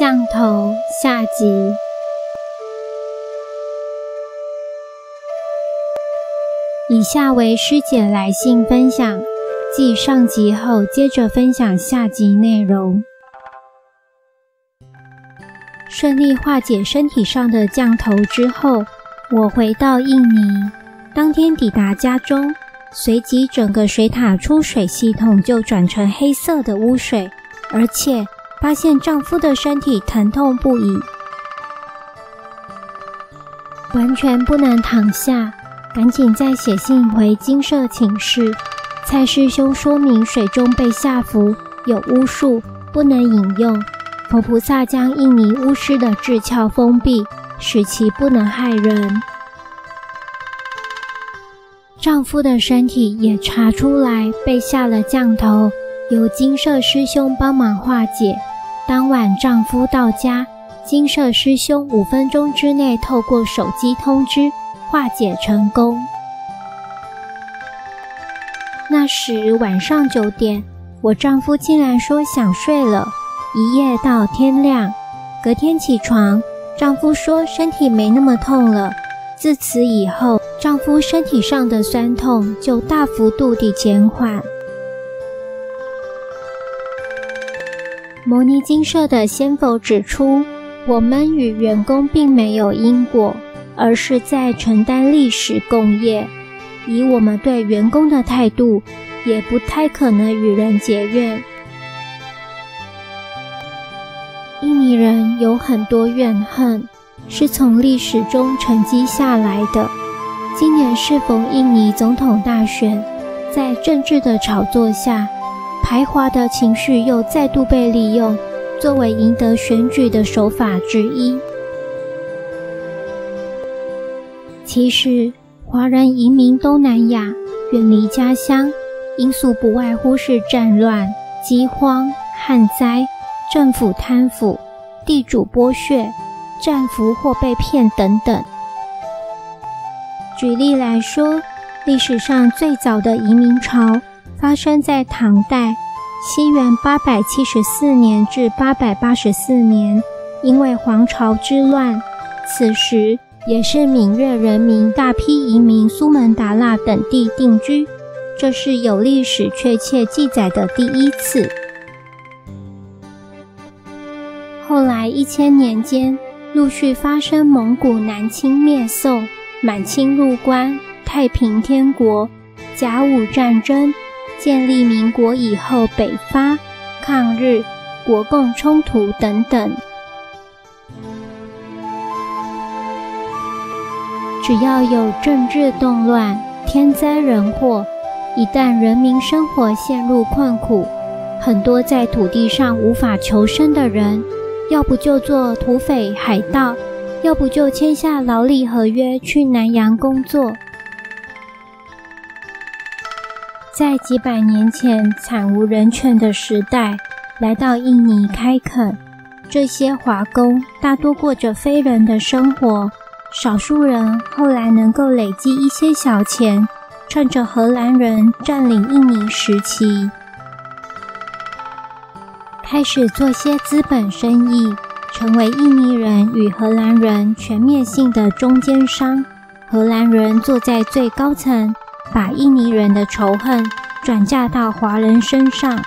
降头下集。以下为师姐来信分享，继上集后接着分享下集内容。顺利化解身体上的降头之后，我回到印尼，当天抵达家中，随即整个水塔出水系统就转成黑色的污水，而且发现丈夫的身体疼痛不已，完全不能躺下，赶紧再写信回精舍请示。蔡师兄说明水中被下服有巫术，不能饮用，佛菩萨将印尼巫师的智窍封闭，使其不能害人。丈夫的身体也查出来被下了降头，由精舍师兄帮忙化解。当晚丈夫到家，精舍师兄5分钟之内透过手机通知化解成功。那时晚上9点，我丈夫竟然说想睡了，一夜到天亮。隔天起床，丈夫说身体没那么痛了。自此以后，丈夫身体上的酸痛就大幅度地减缓。牟尼精舍的仙佛指出，我们与员工并没有因果，而是在承担历史共业。以我们对员工的态度，也不太可能与人结怨。印尼人有很多怨恨，是从历史中沉积下来的。今年适逢印尼总统大选，在政治的炒作下，排华的情绪又再度被利用，作为赢得选举的手法之一。其实，华人移民东南亚，远离家乡，因素不外乎是战乱、饥荒、旱灾、政府贪腐、地主剥削、战俘或被骗等等。举例来说，历史上最早的移民潮发生在唐代，西元874年至884年，因为黄巢之乱，此时也是闽越人民大批移民苏门答腊等地定居，这是有历史确切记载的第一次。后来1000年间，陆续发生蒙古南侵灭宋、满清入关、太平天国、甲午战争、建立民国以后北伐、抗日、国共冲突等等。只要有政治动乱、天灾人祸，一旦人民生活陷入困苦，很多在土地上无法求生的人，要不就做土匪海盗，要不就签下劳力合约去南洋工作。在几百年前惨无人权的时代，来到印尼开垦，这些华工大多过着非人的生活，少数人后来能够累积一些小钱，趁着荷兰人占领印尼时期，开始做些资本生意，成为印尼人与荷兰人全面性的中间商。荷兰人坐在最高层，把印尼人的仇恨转嫁到华人身上。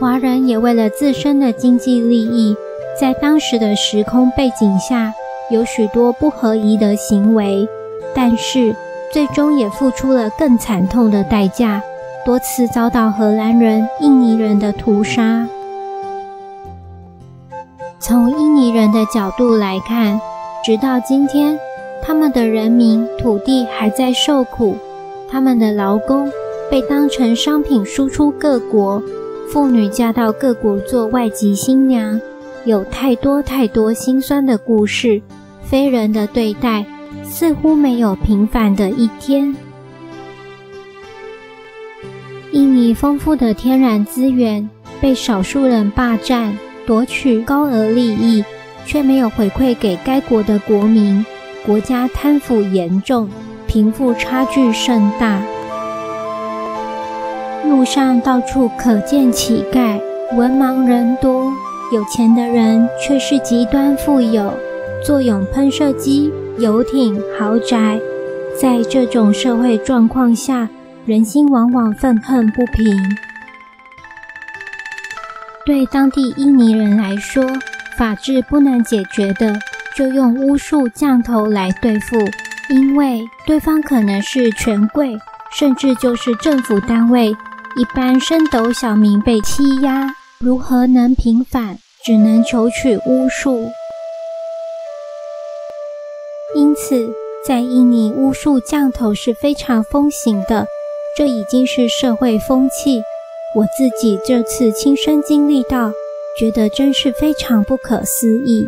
华人也为了自身的经济利益，在当时的时空背景下，有许多不合宜的行为，但是最终也付出了更惨痛的代价，多次遭到荷兰人、印尼人的屠杀。从印尼人的角度来看，直到今天，他们的人民、土地还在受苦，他们的劳工被当成商品输出各国，妇女嫁到各国做外籍新娘，有太多太多辛酸的故事。非人的对待似乎没有平凡的一天。印尼丰富的天然资源被少数人霸占，夺取高额利益，却没有回馈给该国的国民，国家贪腐严重，贫富差距甚大。路上到处可见乞丐、文盲人多，有钱的人却是极端富有，坐拥喷射机、游艇、豪宅。在这种社会状况下，人心往往愤恨不平。对当地印尼人来说，法治不能解决的，就用巫术降头来对付，因为对方可能是权贵，甚至就是政府单位。一般升斗小民被欺压，如何能平反？只能求取巫术。因此，在印尼巫术降头是非常风行的，这已经是社会风气。我自己这次亲身经历到，觉得真是非常不可思议。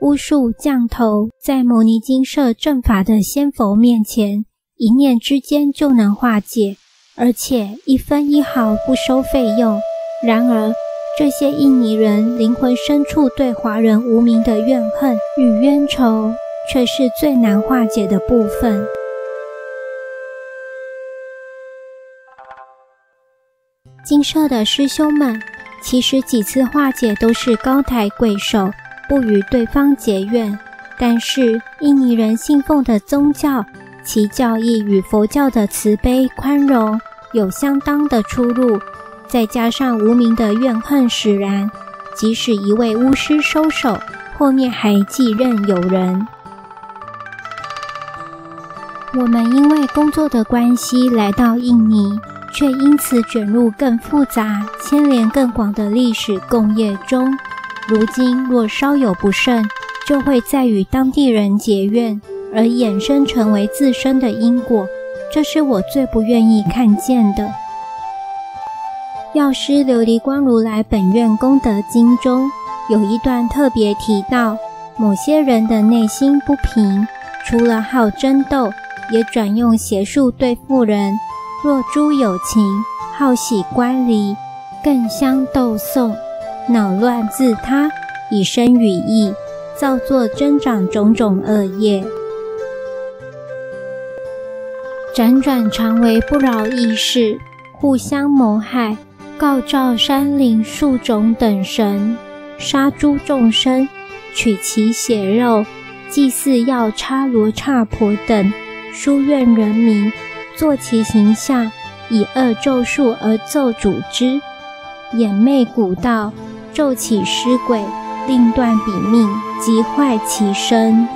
巫术降头在摩尼金舍正法的仙佛面前，一念之间就能化解，而且一分一毫不收费用。然而，这些印尼人灵魂深处对华人无名的怨恨与冤仇，却是最难化解的部分。金舍的师兄们，其实几次化解都是高抬贵手，不与对方结怨。但是，印尼人信奉的宗教其教义与佛教的慈悲宽容有相当的出入，再加上无名的怨恨使然，即使一位巫师收手，后面还继任有人。我们因为工作的关系来到印尼，却因此卷入更复杂、牵连更广的历史共业中。如今若稍有不慎，就会再与当地人结怨，而衍生成为自身的因果，这是我最不愿意看见的。药师琉璃光如来本愿功德经中有一段特别提到，某些人的内心不平，除了好争斗，也转用邪术对付人，若诸有情，好喜乖离，更相斗讼，恼乱自他，以身语意，造作增长种种恶业。辗转常为不饶意事，互相谋害，告召山林树种等神，杀诸众生，取其血肉，祭祀药叉罗刹婆等，书怨人民，作其形象，以恶咒术而咒诅之，掩昧古道，咒起尸鬼，令断彼命，即坏其身。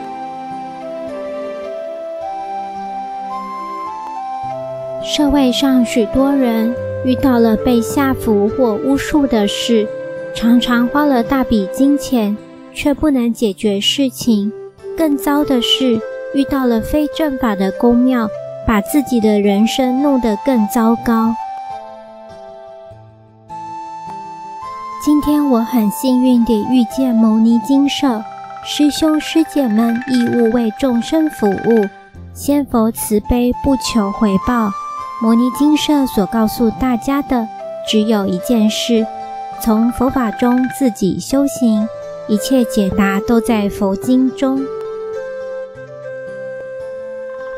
社会上许多人遇到了被下符或巫术的事，常常花了大笔金钱，却不能解决事情。更糟的是，遇到了非正法的宫庙，把自己的人生弄得更糟糕。今天我很幸运地遇见牟尼精舍，师兄师姐们义务为众生服务，仙佛慈悲不求回报。牟尼精舍所告诉大家的只有一件事，从佛法中自己修行，一切解答都在佛经中。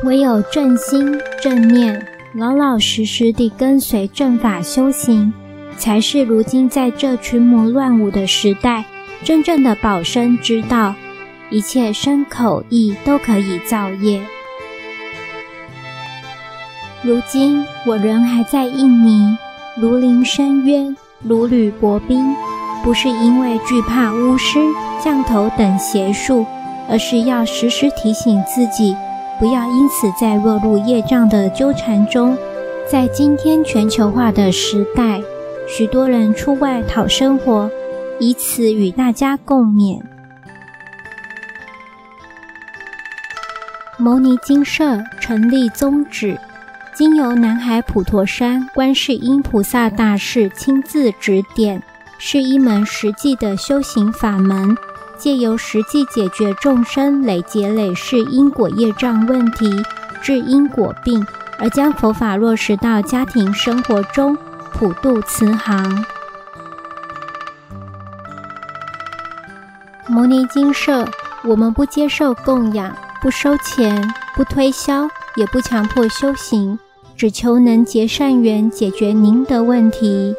唯有正心正念，老老实实地跟随正法修行，才是如今在这群魔乱舞的时代真正的保身之道。一切身口意都可以造业。如今我人还在印尼，如临深渊，如履薄冰，不是因为惧怕巫师、降头等邪术，而是要时时提醒自己，不要因此再落入业障的纠缠中。在今天全球化的时代，许多人出外讨生活，以此与大家共勉。牟尼精舍成立宗旨，经由南海普陀山观世音菩萨大士亲自指点，是一门实际的修行法门，借由实际解决众生累劫累世因果业障问题，治因果病，而将佛法落实到家庭生活中，普渡慈航。牟尼精舍，我们不接受供养，不收钱，不推销，也不强迫修行。只求能结善缘，解决您的问题。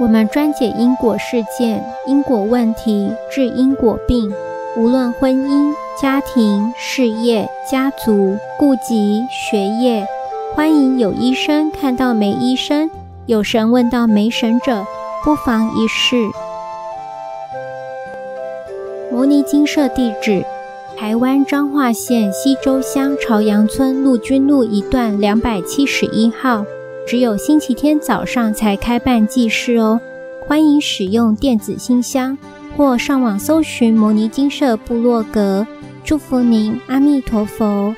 我们专解因果事件、因果问题、治因果病，无论婚姻、家庭、事业、家族、顾及、学业。欢迎有医生看到没医生，有神问到没神者，不妨一试。牟尼精舍地址：台湾彰化县溪州乡朝阳村陆军路一段271号，只有星期天早上才开办祭事哦。欢迎使用电子信箱或上网搜寻牟尼精舍部落格。祝福您，阿弥陀佛。